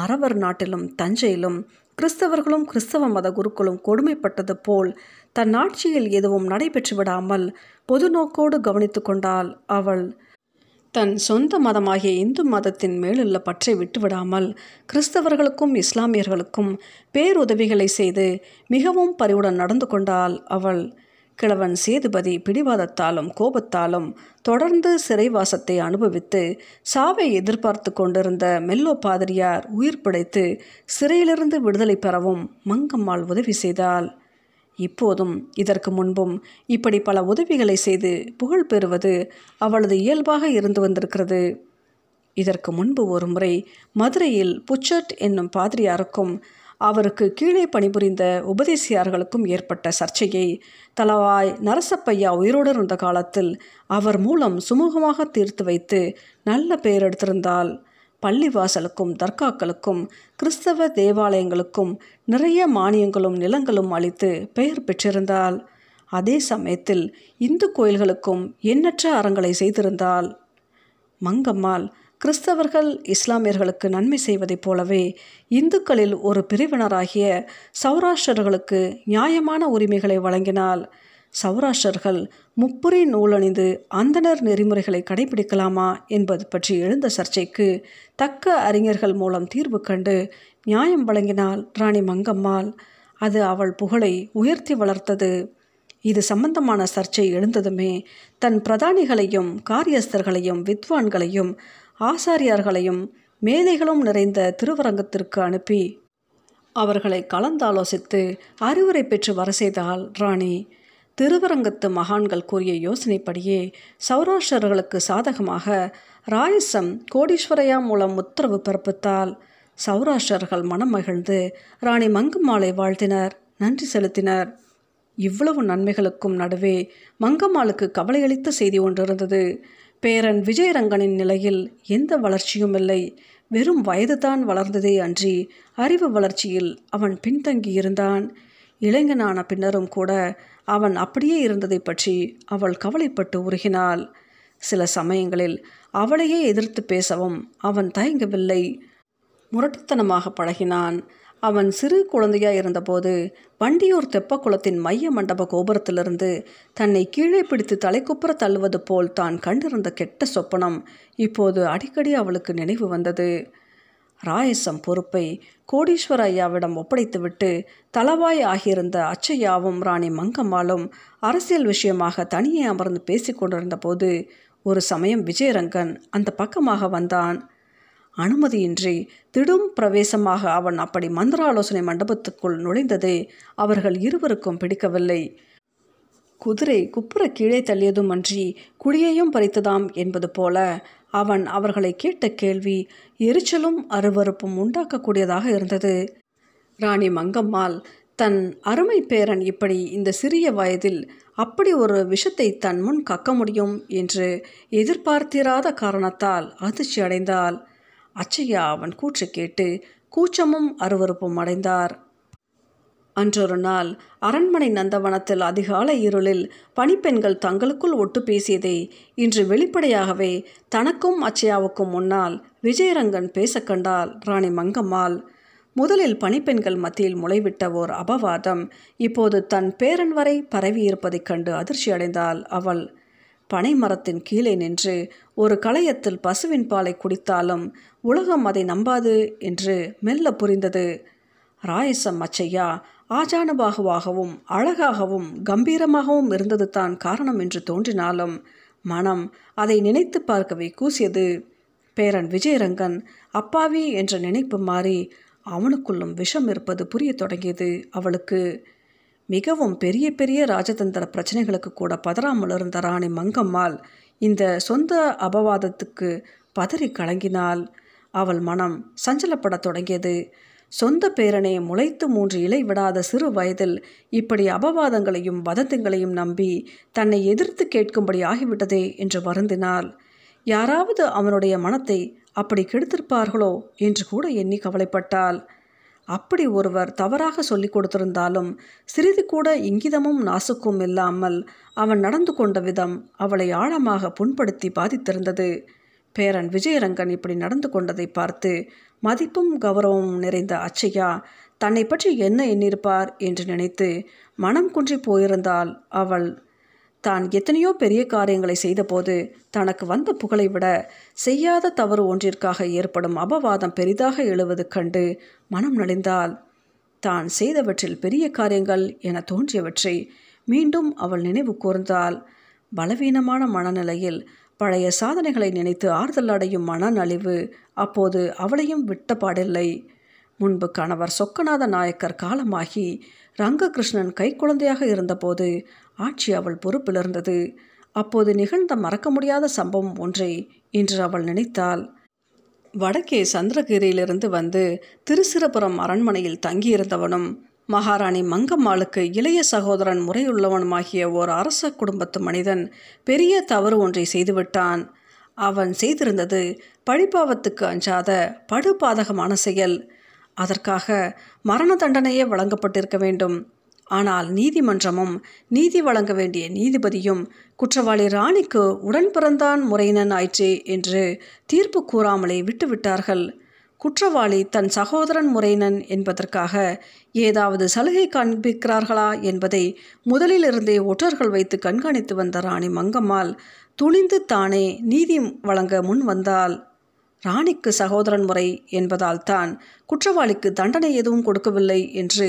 மறவர் நாட்டிலும் தஞ்சையிலும் கிறிஸ்தவர்களும் கிறிஸ்தவ மத குருக்களும் கொடுமைப்பட்டது போல் தன் ஆட்சியில் எதுவும் நடைபெற்று விடாமல் பொது நோக்கோடு கவனித்து கொண்டாள் அவள். தன் சொந்த மதமாகிய இந்து மதத்தின் மேலுள்ள பற்றை விட்டுவிடாமல் கிறிஸ்தவர்களுக்கும் இஸ்லாமியர்களுக்கும் பேருதவிகளை செய்து மிகவும் பரிவுடன் நடந்து கொண்டாள் அவள். கிழவன் சேதுபதி பிடிவாதத்தாலும் கோபத்தாலும் தொடர்ந்து சிறைவாசத்தை அனுபவித்து சாவை எதிர்பார்த்து கொண்டிருந்த மெல்லோ பாதிரியார் உயிர் பிழைத்து சிறையிலிருந்து விடுதலை பெறவும் மங்கம்மாள் உதவி செய்தாள். இப்போதும் இதற்கு முன்பும் இப்படி பல உதவிகளை செய்து புகழ் பெறுவது அவளது இயல்பாக இருந்து வந்திருக்கிறது. இதற்கு முன்பு ஒரு முறை மதுரையில் புச்சட் என்னும் பாதிரியாருக்கும் அவருக்கு கீழே பணிபுரிந்த உபதேசியார்களுக்கும் ஏற்பட்ட சர்ச்சையை தலவாய் நரசப்பபையா உயிரோடு இருந்த காலத்தில் அவர் மூலம் சுமூகமாக தீர்த்து வைத்து நல்ல பெயர் எடுத்திருந்தால் பள்ளிவாசலுக்கும் தர்காக்களுக்கும் கிறிஸ்தவ தேவாலயங்களுக்கும் நிறைய மானியங்களும் நிலங்களும் அளித்து பெயர் பெற்றிருந்தாள். அதே சமயத்தில் இந்து கோயில்களுக்கும் எண்ணற்ற அறங்களை செய்திருந்தாள். மங்கம்மாள் கிறிஸ்தவர்கள் இஸ்லாமியர்களுக்கு நன்மை செய்வதைப் போலவே இந்துக்களில் ஒரு பிரிவினராகிய சௌராஷ்டிரர்களுக்கு நியாயமான உரிமைகளை வழங்கினால் சௌராஷ்டிரர்கள் முப்புரி நூலணிந்து அந்தணர் நெறிமுறைகளை கடைபிடிக்கலாமா என்பது பற்றி எழுந்த சர்ச்சைக்கு தக்க அறிஞர்கள் மூலம் தீர்வு கண்டு நியாயம் வழங்கினாள் ராணி மங்கம்மாள். அது அவள் புகழை உயர்த்தி வளர்த்தது. இது சம்பந்தமான சர்ச்சை எழுந்ததுமே தன் பிரதானிகளையும் காரியஸ்தர்களையும் வித்வான்களையும் ஆசாரியார்களையும் மேதைகளும் நிறைந்த திருவரங்கத்திற்கு அனுப்பி அவர்களை கலந்தாலோசித்து அறிவுரை பெற்று வர செய்தாள் ராணி. திருவரங்கத்து மகான்கள் கூறிய யோசனைப்படியே சௌராஷ்டிரர்களுக்கு சாதகமாக ராயசம் கோடீஸ்வரையா மூலம் உத்தரவு பிறப்பித்தால் சௌராஷ்டிரர்கள் மனம் மகிழ்ந்து ராணி மங்கம்மாளை வாழ்த்தினர், நன்றி செலுத்தினர். இவ்வளவு நன்மைகளுக்கும் நடுவே மங்கம்மாளுக்கு கவலையளித்த செய்தி ஒன்றிருந்தது. பேரன் விஜயரங்கனின் நிலையில் எந்த வளர்ச்சியும் இல்லை. வெறும் வயதுதான் வளர்ந்ததே அன்றி அறிவு வளர்ச்சியில் அவன் பின்தங்கியிருந்தான். இளைஞனான பின்னரும் கூட அவன் அப்படியே இருந்ததை பற்றி அவள் கவலைப்பட்டு உருகினாள். சில சமயங்களில் அவளையே எதிர்த்து பேசவும் அவன் தயங்கவில்லை. முரட்டுத்தனமாக பழகினான். அவன் சிறு குழந்தையாக இருந்தபோது வண்டியூர் தெப்பக்குளத்தின் மைய மண்டப கோபுரத்திலிருந்து தன்னை கீழே பிடித்து தலைக்குப்புற தள்ளுவது போல் தான் கண்டிருந்த கெட்ட சொப்பனம் இப்போது அடிக்கடி அவளுக்கு நினைவு வந்தது. ராயசம் பொறுப்பை கோடீஸ்வரையாவிடம் ஒப்படைத்துவிட்டு தலவாய் ஆகியிருந்த அச்சையாவும் ராணி மங்கம்மாளும் அரசியல் விஷயமாக தனியே அமர்ந்து பேசிக்கொண்டிருந்த போது ஒரு சமயம் விஜயரங்கன் அந்த பக்கமாக வந்தான். அனுமதியின்றி திடும் பிரவேசமாக அவன் அப்படி மந்திர ஆலோசனை மண்டபத்துக்குள் நுழைந்ததே அவர்கள் இருவருக்கும் பிடிக்கவில்லை. குதிரை குப்புற கீழே தள்ளியதும் அன்றி குழியையும் பறித்ததாம் என்பது போல அவன் அவர்களை கேட்ட கேள்வி எரிச்சலும் அருவறுப்பும் உண்டாக்கக்கூடியதாக இருந்தது. ராணி மங்கம்மாள் தன் அருமை பேரன் இப்படி இந்த சிறிய வயதில் அப்படி ஒரு விஷத்தை தன் முன் கக்க முடியும் என்று எதிர்பார்த்திராத காரணத்தால் அதிர்ச்சி அடைந்தாள். அச்சையா அவன் கூற்று கேட்டு கூச்சமும் அருவறுப்பும் அடைந்தார். அன்றொரு நாள் அரண்மனை நந்தவனத்தில் அதிகாலை இருளில் பணிப்பெண்கள் தங்களுக்குள் ஒட்டு பேசியதை இன்று வெளிப்படையாகவே தனக்கும் அச்சையாவுக்கும் முன்னால் விஜயரங்கன் பேச கண்டாள் ராணி மங்கம்மாள். முதலில் பணிப்பெண்கள் மத்தியில் முளைவிட்ட ஓர் அபவாதம் இப்போது தன் பேரன் வரை பரவியிருப்பதைக் கண்டு அதிர்ச்சி அடைந்தாள் அவள். பனைமரத்தின் கீழே நின்று ஒரு களையத்தில் பசுவின் பாலை குடித்தாலும் உலகம் அதை நம்பாது என்று மெல்ல புரிந்தது. ராயசம் அச்சையா ஆஜானுபாகுவாகவும் அழகாகவும் கம்பீரமாகவும் இருந்தது தான் காரணம் என்று தோன்றினாலும் மனம் அதை நினைத்து பார்க்கவே கூசியது. பேரன் விஜயரங்கன் அப்பாவி என்ற நினைப்பு மாறி அவனுக்குள்ளும் விஷம் இருப்பது புரிய தொடங்கியது அவளுக்கு. மிகவும் பெரிய பெரிய ராஜதந்திர பிரச்சனைகளுக்கு கூட பதறாமல் இருந்த ராணி மங்கம்மாள் இந்த சொந்த அபவாதத்துக்கு பதறி கலங்கினாள். அவள் மனம் சஞ்சலப்படத் தொடங்கியது. சொந்த பேரனை முளைத்து 3 இலை விடாத சிறு வயதில் இப்படி அபவாதங்களையும் வதந்தங்களையும் நம்பி தன்னை எதிர்த்து கேட்கும்படி ஆகிவிட்டதே என்று வருந்தினாள். யாராவது அவனுடைய மனத்தை அப்படி கெடுத்திருப்பார்களோ என்று கூட எண்ணி கவலைப்பட்டாள். அப்படி ஒருவர் தவறாக சொல்லிக் கொடுத்திருந்தாலும் சிறிது கூட இங்கிதமும் நாசுக்கும் இல்லாமல் அவன் நடந்து கொண்ட விதம் அவளை ஆழமாக புண்படுத்தி பாதித்திருந்தது. பேரன் விஜயரங்கன் இப்படி நடந்து கொண்டதை பார்த்து மதிப்பும் கௌரவமும் நிறைந்த அச்சையா தன்னை பற்றி என்ன எண்ணிருப்பார் என்று நினைத்து மனம் குன்றி போயிருந்தாள் அவள். தான் எத்தனையோ பெரிய காரியங்களை செய்தபோது தனக்கு வந்த புகழை விட செய்யாத தவறு ஒன்றிற்காக ஏற்படும் அபவாதம் பெரிதாக எழுவது கண்டு மனம் நலிந்தாள். தான் செய்தவற்றில் பெரிய காரியங்கள் என தோன்றியவற்றை மீண்டும் அவள் நினைவு கூர்ந்தாள். பலவீனமான மனநிலையில் பழைய சாதனைகளை நினைத்து ஆறுதல் அடையும் மனநலிவு அப்போது அவளையும் விட்டபாடில்லை. முன்பு கணவர் சொக்கநாத நாயக்கர் காலமாகி ரங்ககிருஷ்ணன் கைக்குழந்தையாக இருந்தபோது ஆட்சி அவள் பொறுப்பில் இருந்தது. அப்போது நிகழ்ந்த மறக்க முடியாத சம்பவம் ஒன்றை இன்று அவள் நினைத்தாள். வடக்கே சந்திரகிரியிலிருந்து வந்து திருச்சிராப்பள்ளி அரண்மனையில் தங்கியிருந்தவனும் மகாராணி மங்கம்மாளுக்கு இளைய சகோதரன் முறையுள்ளவனுமாகிய ஓர் அரச குடும்பத்து மனிதன் பெரிய தவறு ஒன்றை செய்துவிட்டான். அவன் செய்திருந்தது பழிபாவத்துக்கு அஞ்சாத படுபாதகமான செயல். அதற்காக மரண தண்டனையே வழங்கப்பட்டிருக்க வேண்டும். ஆனால் நீதிமன்றமும் நீதி வழங்க வேண்டிய நீதிபதியும் குற்றவாளி ராணிக்கு உடன் பிறந்தான் முறையினன் ஆயிற்று என்று தீர்ப்பு கூறாமலே விட்டுவிட்டார்கள். குற்றவாளி தன் சகோதரன் முறையினன் என்பதற்காக ஏதாவது சலுகை காண்பிக்கிறார்களா என்பதை முதலிலிருந்தே ஒற்றர்கள் வைத்து கண்காணித்து வந்த ராணி மங்கம்மாள் துணிந்து தானே நீதி வழங்க முன் வந்தாள். ராணிக்கு சகோதரன் முறை என்பதால் தான் குற்றவாளிக்கு தண்டனை எதுவும் கொடுக்கவில்லை என்று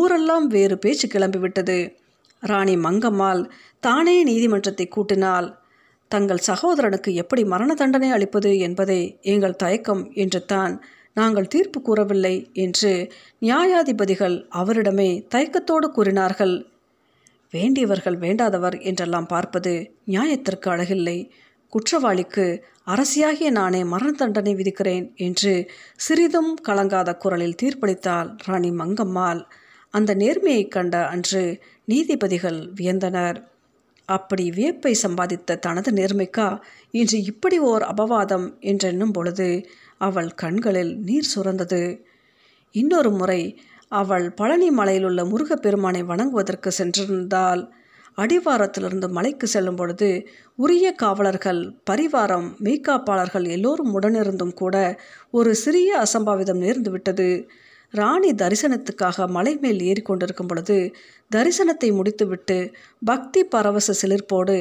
ஊரெல்லாம் வேறு பேச்சு கிளம்பிவிட்டது. ராணி மங்கம்மாள் தானே நீதிமன்றத்தை கூட்டினாள். தங்கள் சகோதரனுக்கு எப்படி மரண தண்டனை அளிப்பது என்பதே எங்கள் தயக்கம் என்று தான் நாங்கள் தீர்ப்பு கூறவில்லை என்று நியாயாதிபதிகள் அவரிடமே தயக்கத்தோடு கூறினார்கள். வேண்டியவர்கள் வேண்டாதவர் என்றெல்லாம் பார்ப்பது நியாயத்திற்கு அழகில்லை. குற்றவாளிக்கு அரசியாகிய நானே மரண தண்டனை விதிக்கிறேன் என்று சிறிதும் கலங்காத குரலில் தீர்ப்பளித்தாள் ராணி மங்கம்மாள். அந்த நேர்மையை கண்ட அன்று நீதிபதிகள் வியந்தனர். அப்படி வியப்பை சம்பாதித்த தனது நேர்மைக்கா இன்று இப்படி ஓர் அபவாதம் என்றெண்ணும் பொழுது அவள் கண்களில் நீர் சுரந்தது. இன்னொரு முறை அவள் பழனி மலையிலுள்ள முருகப்பெருமானை வணங்குவதற்கு சென்றிருந்தாள். அடிவாரத்திலிருந்து மலைக்கு செல்லும் பொழுது உரிய காவலர்கள், பரிவாரம், மெய்காப்பாளர்கள் எல்லோரும் உடனிருந்தும் கூட ஒரு சிறிய அசம்பாவிதம் நேர்ந்துவிட்டது. ராணி தரிசனத்துக்காக மலை மேல் ஏறி கொண்டிருக்கும் பொழுது தரிசனத்தை முடித்துவிட்டு பக்தி பரவச சிலிர்ப்போடு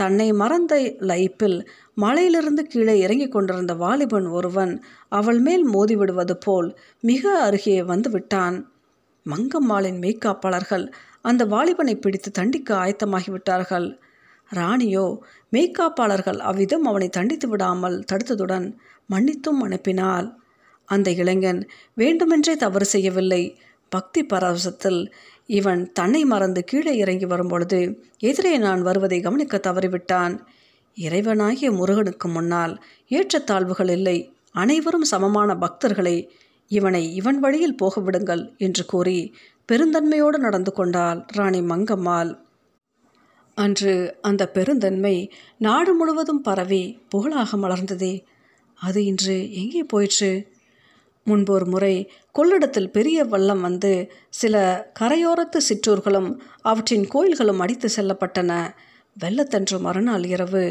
தன்னை மறந்த லைப்பில் மலையிலிருந்து கீழே இறங்கி கொண்டிருந்த வாலிபன் ஒருவன் அவள் மேல் மோதிவிடுவது போல் மிக அருகே வந்துவிட்டான். மங்கம்மாளின் மெய்காப்பாளர்கள் அந்த வாலிபனை பிடித்து தண்டிக்க ஆயத்தமாகிவிட்டார்கள். ராணியோ மெய்காப்பாளர்கள் அவ்விதம் அவனை தண்டித்து விடாமல் தடுத்ததுடன் மன்னித்தும் அனுப்பினாள். அந்த இளைஞன் வேண்டுமென்றே தவறு செய்யவில்லை. பக்தி பரவசத்தில் இவன் தன்னை மறந்து கீழே இறங்கி வரும்பொழுது எதிரே நான் வருவதை கவனிக்க தவறிவிட்டான். இறைவனாகிய முருகனுக்கு முன்னால் ஏற்றத்தாழ்வுகள் இல்லை, அனைவரும் சமமான பக்தர்களே, இவனை இவன் வழியில் போக விடுங்கள் என்று கூறி பெருந்தன்மையோடு நடந்து கொண்டாள் ராணி மங்கம்மாள். அன்று அந்த பெருந்தன்மை நாடு முழுவதும் பரவி புகழாக மலர்ந்ததே, அது இன்று எங்கே போயிற்று? முன்போர் முறை கொள்ளிடத்தில் பெரிய வெள்ளம் வந்து சில கரையோரத்து சிற்றூர்களும் அவற்றின் கோயில்களும் அடித்து செல்லப்பட்டன. வெள்ளத்தன்று மறுநாள் இரவு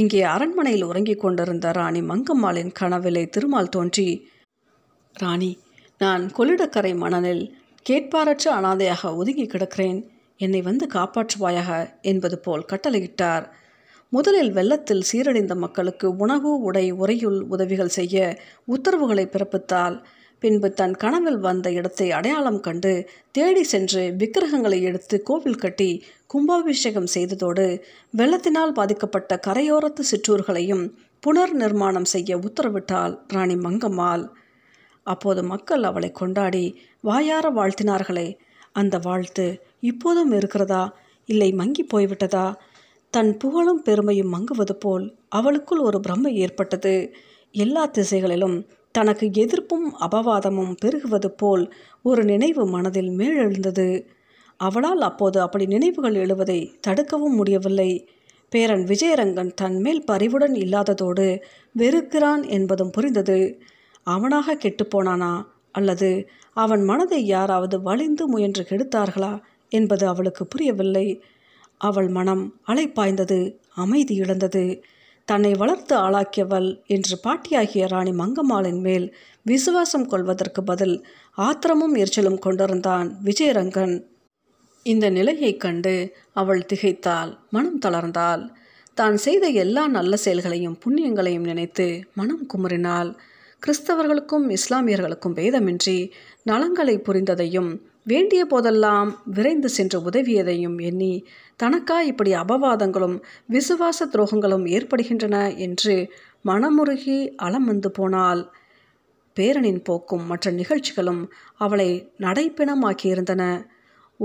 இங்கே அரண்மனையில் உறங்கிக் கொண்டிருந்த ராணி மங்கம்மாளின் கனவிலே திருமால் தோன்றி, ராணி, நான் கொள்ளிடக்கரை மணலில் கேட்பாரற்ற அனாதையாக ஒதுங்கி கிடக்கிறேன், என்னை வந்து காப்பாற்றுவாயாக என்பது போல் கட்டளையிட்டார். முதலில் வெள்ளத்தில் சீரடைந்த மக்களுக்கு உணவு, உடை, உறையுள் உதவிகள் செய்ய உத்தரவுகளை பிறப்பித்தாள். பின்பு தன் கனவில் வந்த இடத்தை அடையாளம் கண்டு தேடி சென்று விக்கிரகங்களை எடுத்து கோவில் கட்டி கும்பாபிஷேகம் செய்ததோடு வெள்ளத்தினால் பாதிக்கப்பட்ட கரையோரத்து சிற்றூர்களையும் புனர் நிர்மாணம் செய்ய உத்தரவிட்டாள் ராணி மங்கம்மாள். அப்போது மக்கள் அவளை கொண்டாடி வாயார வாழ்த்தினார்களே, அந்த வாழ்த்து இப்போதும் இருக்கிறதா, இல்லை மங்கி போய்விட்டதா? தன் புகழும் பெருமையும் மங்குவது போல் அவளுக்குள் ஒரு பிரமை ஏற்பட்டது. எல்லா திசைகளிலும் தனக்கு எதிர்ப்பும் அபவாதமும் பெருகுவது போல் ஒரு நினைவு மனதில் மேலெழுந்தது. அவளால் அப்போது அப்படி நினைவுகள் எழுவதை தடுக்கவும் முடியவில்லை. பேரன் விஜயரங்கன் தன்மேல் பரிவுடன் இல்லாததோடு வெறுக்கிறான் என்பதும் புரிந்தது. அவனாக கெட்டுப்போனானா, அல்லது அவன் மனதை யாராவது வலிந்து முயன்று கெடுத்தார்களா என்பது அவளுக்கு புரியவில்லை. அவள் மனம் அலைப்பாய்ந்தது, அமைதி இழந்தது. தன்னை வளர்த்து ஆளாக்கியவள் என்று பாட்டியாகிய ராணி மங்கம்மாளின் மேல் விசுவாசம் கொள்வதற்கு பதில் ஆத்திரமும் எரிச்சலும் கொண்டிருந்தான் விஜயரங்கன். இந்த நிலையைக் கண்டு அவள் திகைத்தாள், மனம் தளர்ந்தாள். தான் செய்த எல்லா நல்ல செயல்களையும் புண்ணியங்களையும் நினைத்து மனம் குமுறினாள். கிறிஸ்தவர்களுக்கும் இஸ்லாமியர்களுக்கும் பேதமின்றி நலங்களை புரிந்ததையும் வேண்டிய போதெல்லாம் விரைந்து சென்ற உதவியதையும் எண்ணி தனக்கா இப்படி அபவாதங்களும் விசுவாச துரோகங்களும் ஏற்படுகின்றன என்று மனமுருகி அலம் வந்து போனால் பேரனின் போக்கும் மற்ற நிகழ்ச்சிகளும் அவளை நடைப்பிணமாக்கியிருந்தன.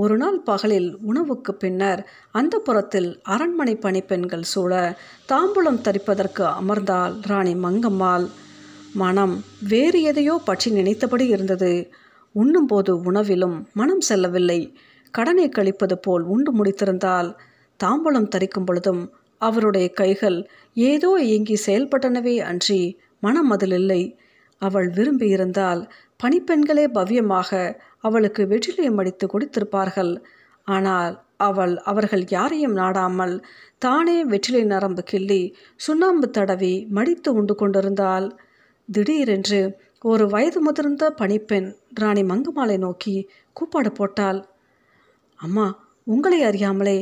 ஒரு நாள் பகலில் உணவுக்கு பின்னர் அந்த புறத்தில் அரண்மனை பணிப்பெண்கள் சூழ தாம்பூலம் தரிப்பதற்கு அமர்ந்தாள் ராணி மங்கம்மாள். மனம் வேறு எதையோ பற்றி நினைத்தபடி இருந்தது. உண்ணும்போது உணவிலும் மனம் செல்லவில்லை. கடனை கழிப்பது போல் உண்டு முடித்திருந்தால் தாம்பூலம் தரிக்கும் பொழுதும் அவருடைய கைகள் ஏதோ இயங்கி செயல்பட்டனவே அன்றி மனம் அதில் இல்லை. அவள் விரும்பியிருந்தால் பணிப்பெண்களே பவ்யமாக அவளுக்கு வெற்றிலையும் அடித்து கொடுத்திருப்பார்கள். ஆனால் அவள் அவர்கள் யாரையும் நாடாமல் தானே வெற்றிலை நரம்பு கிள்ளி சுண்ணாம்பு தடவி மடித்து உண்டு கொண்டிருந்தாள். திடீரென்று ஒரு வயது முதிர்ந்த பணிப்பெண் ராணி மங்கம்மாளை நோக்கி கூப்பாடு போட்டாள். அம்மா, உங்களை அறியாமலே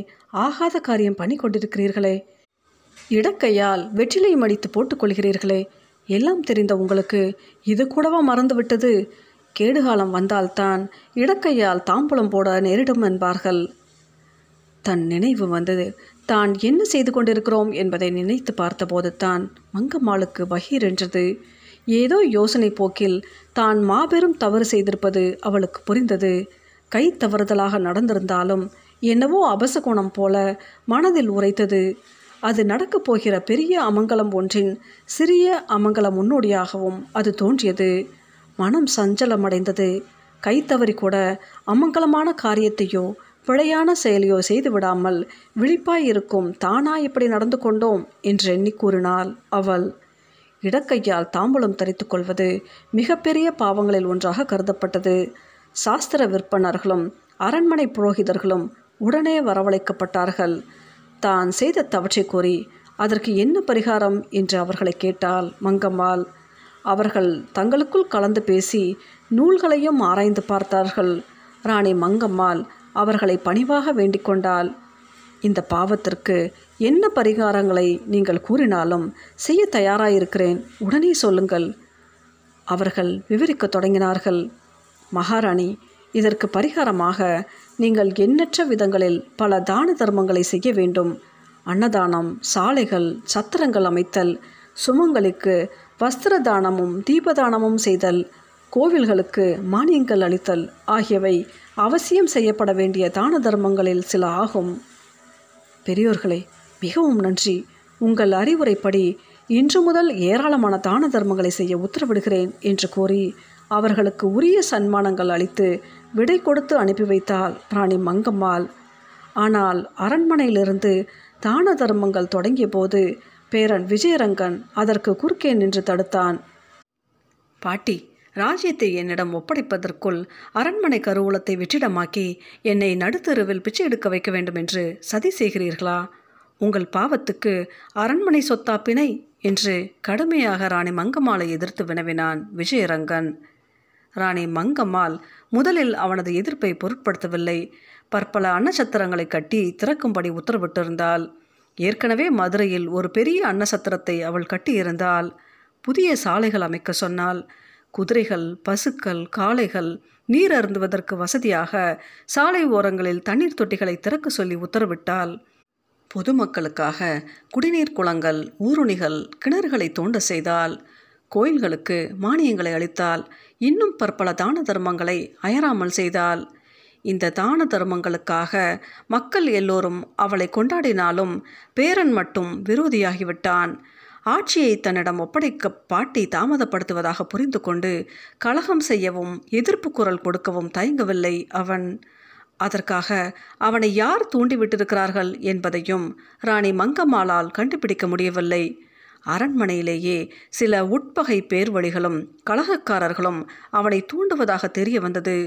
ஆகாத காரியம் பண்ணி கொண்டிருக்கிறீர்களே. இடக்கையால் வெற்றிலை மடித்து போட்டுக்கொள்கிறீர்களே. எல்லாம் தெரிந்த உங்களுக்கு இது கூடவா மறந்துவிட்டது? கேடுகாலம் வந்தால்தான் இடக்கையால் தாம்பூலம் போட நேரிடும் என்பார்கள். தன் நினைவு வந்தது. தான் என்ன செய்து கொண்டிருக்கிறோம் என்பதை நினைத்து பார்த்தபோது தான் மங்கம்மாளுக்கு வகீரென்றது. ஏதோ யோசனை போக்கில் தான் மாபெரும் தவறு செய்திருப்பது அவளுக்கு புரிந்தது. கை தவறுதலாக நடந்திருந்தாலும் என்னவோ அபசகுணம் போல மனதில் உரைத்தது. அது நடக்கப் போகிற பெரிய அமங்கலம் ஒன்றின் சிறிய அமங்கல முன்னோடியாகவும் அது தோன்றியது. மனம் சஞ்சலமடைந்தது. கை தவறி கூட அமங்கலமான காரியத்தையோ பிழையான செயலையோ செய்துவிடாமல் விழிப்பாயிருக்கும் தானா இப்படி நடந்து கொண்டோம் என்று எண்ணி கூறினாள் அவள். இடக்கையால் தாம்பூலம் தரித்து கொள்வது மிகப்பெரிய பாவங்களில் ஒன்றாக கருதப்பட்டது. சாஸ்திர விற்பனர்களும் அரண்மனை புரோகிதர்களும் உடனே வரவழைக்கப்பட்டார்கள். தான் செய்த தவற்றை கூறி அதற்கு என்ன பரிகாரம் என்று அவர்களை கேட்டாள் மங்கம்மாள். அவர்கள் தங்களுக்குள் கலந்து பேசி நூல்களையும் ஆராய்ந்து பார்த்தார்கள். ராணி மங்கம்மாள் அவர்களை பணிவாக வேண்டிக் கொண்டாள். இந்த பாவத்திற்கு என்ன பரிகாரங்களை நீங்கள் கூறினாலும் செய்ய தயாராயிருக்கிறேன், உடனே சொல்லுங்கள். அவர்கள் விவரிக்க தொடங்கினார்கள். மகாராணி, இதற்கு பரிகாரமாக நீங்கள் எண்ணற்ற விதங்களில் பல தான தர்மங்களை செய்ய வேண்டும். அன்னதானம், சாலைகள், சத்திரங்கள் அமைத்தல், சுமங்களுக்கு வஸ்திர தானமும் தீபதானமும் செய்தல், கோவில்களுக்கு மானியங்கள் அளித்தல் ஆகியவை அவசியம் செய்யப்பட வேண்டிய தான தர்மங்களில் சில ஆகும். பெரியோர்களே, மிகவும் நன்றி. உங்கள் அறிவுரைப்படி இன்று முதல் ஏராளமான தான தர்மங்களை செய்ய உத்தரவிடுகிறேன் என்று கூறி அவர்களுக்கு உரிய சன்மானங்கள் அளித்து விடை கொடுத்து அனுப்பி வைத்தாள் ராணி மங்கம்மாள். ஆனால் அரண்மனையிலிருந்து தான தர்மங்கள் தொடங்கிய போது பேரன் விஜயரங்கன் அதற்கு குறுக்கே நின்று தடுத்தான். பாட்டி, ராஜ்யத்தை என்னிடம் ஒப்படைப்பதற்குள் அரண்மனை கருவூலத்தை வெற்றிடமாக்கி என்னை நடுத்தருவில் பிச்சை எடுக்க வைக்க வேண்டும் என்று சதி செய்கிறீர்களா? உங்கள் பாவத்துக்கு அரண்மனை சொத்தா பிணை என்று கடுமையாக ராணி மங்கம்மாளை எதிர்த்து வினவினான் விஜயரங்கன். ராணி மங்கம்மாள் முதலில் அவனது எதிர்ப்பை பொருட்படுத்தவில்லை. பற்பல அன்னச்சத்திரங்களை கட்டி திறக்கும்படி உத்தரவிட்டிருந்தாள். ஏற்கனவே மதுரையில் ஒரு பெரிய அன்னச்சத்திரத்தை அவள் கட்டியிருந்தாள். புதிய சாலைகள் அமைக்க சொன்னாள். குதிரைகள், பசுக்கள், காளைகள் நீர் அருந்துவதற்கு வசதியாக சாலை ஓரங்களில் தண்ணீர் தொட்டிகளை திறக்க சொல்லி உத்தரவிட்டாள். பொதுமக்களுக்காக குடிநீர் குளங்கள், ஊருணிகள், கிணறுகளை தோண்ட செய்தால், கோயில்களுக்கு மானியங்களை அளித்தால், இன்னும் பற்பல தான தர்மங்களை அயராமல் செய்தால். இந்த தான தர்மங்களுக்காக மக்கள் எல்லோரும் அவளை கொண்டாடினாலும் பேரன் மட்டும் விரோதியாகிவிட்டான். ஆட்சியை தன்னிடம் ஒப்படைக்க பாட்டி தாமதப்படுத்துவதாக புரிந்து கொண்டு கலகம் செய்யவும் எதிர்ப்பு குரல் கொடுக்கவும் தயங்கவில்லை அவன். அதற்காக அவனை யார் தூண்டிவிட்டிருக்கிறார்கள் என்பதையும் ராணி மங்கம்மாளால் கண்டுபிடிக்க முடியவில்லை. அரண்மனையிலேயே சில உட்பகை பேர்வழிகளும் கலகக்காரர்களும் அவனை தூண்டுவதாக தெரிய வந்தது.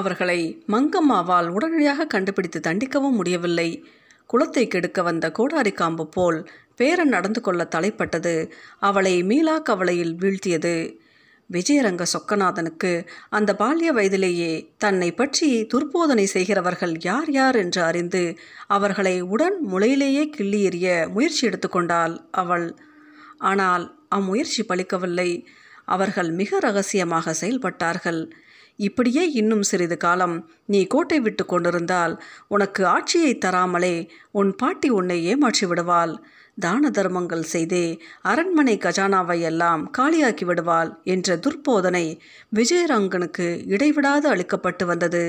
அவர்களை மங்கம்மாவால் உடனடியாக கண்டுபிடித்து தண்டிக்கவும் முடியவில்லை. குளத்தை கெடுக்க வந்த கோடாரி காம்பு போல் பேரன் நடந்து கொள்ள தலைப்பட்டது அவளை மீளா கவலையில் வீழ்த்தியது. விஜயரங்க சொக்கநாதனுக்கு அந்த பால்ய வயதிலேயே தன்னை பற்றி துர்போதனை செய்கிறவர்கள் யார் யார் என்று அறிந்து அவர்களை உடன் முளையிலேயே கிள்ளி எறிய முயற்சி எடுத்துக்கொண்டாள் அவள். ஆனால் அம்முயற்சி பலிக்கவில்லை. அவர்கள் மிக ரகசியமாக செயல்பட்டார்கள். இப்படியே இன்னும் சிறிது காலம் நீ கோட்டை விட்டு கொண்டிருந்தால் உனக்கு ஆட்சியை தராமலே உன் பாட்டி உன்னை ஏமாற்றி விடுவாள். தான தர்மங்கள் செய்தே அரண்மனை கஜானாவை எல்லாம் காலியாக்கி விடுவாள் என்ற துர்போதனை விஜயரங்கனுக்கு இடைவிடாது அளிக்கப்பட்டு வந்தது.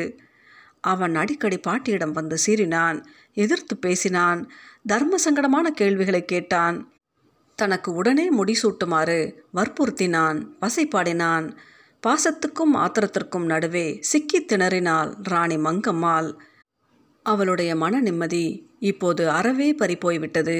அவன் அடிக்கடி பாட்டியிடம் வந்து சீறினான், எதிர்த்து பேசினான், தர்ம சங்கடமான கேள்விகளை கேட்டான், தனக்கு உடனே முடிசூட்டுமாறு வற்புறுத்தினான், வசைப்பாடினான். பாசத்துக்கும் ஆத்திரத்திற்கும் நடுவே சிக்கி திணறினாள் ராணி மங்கம்மாள். அவளுடைய மன நிம்மதி இப்போது அறவே பறிபோய்விட்டது.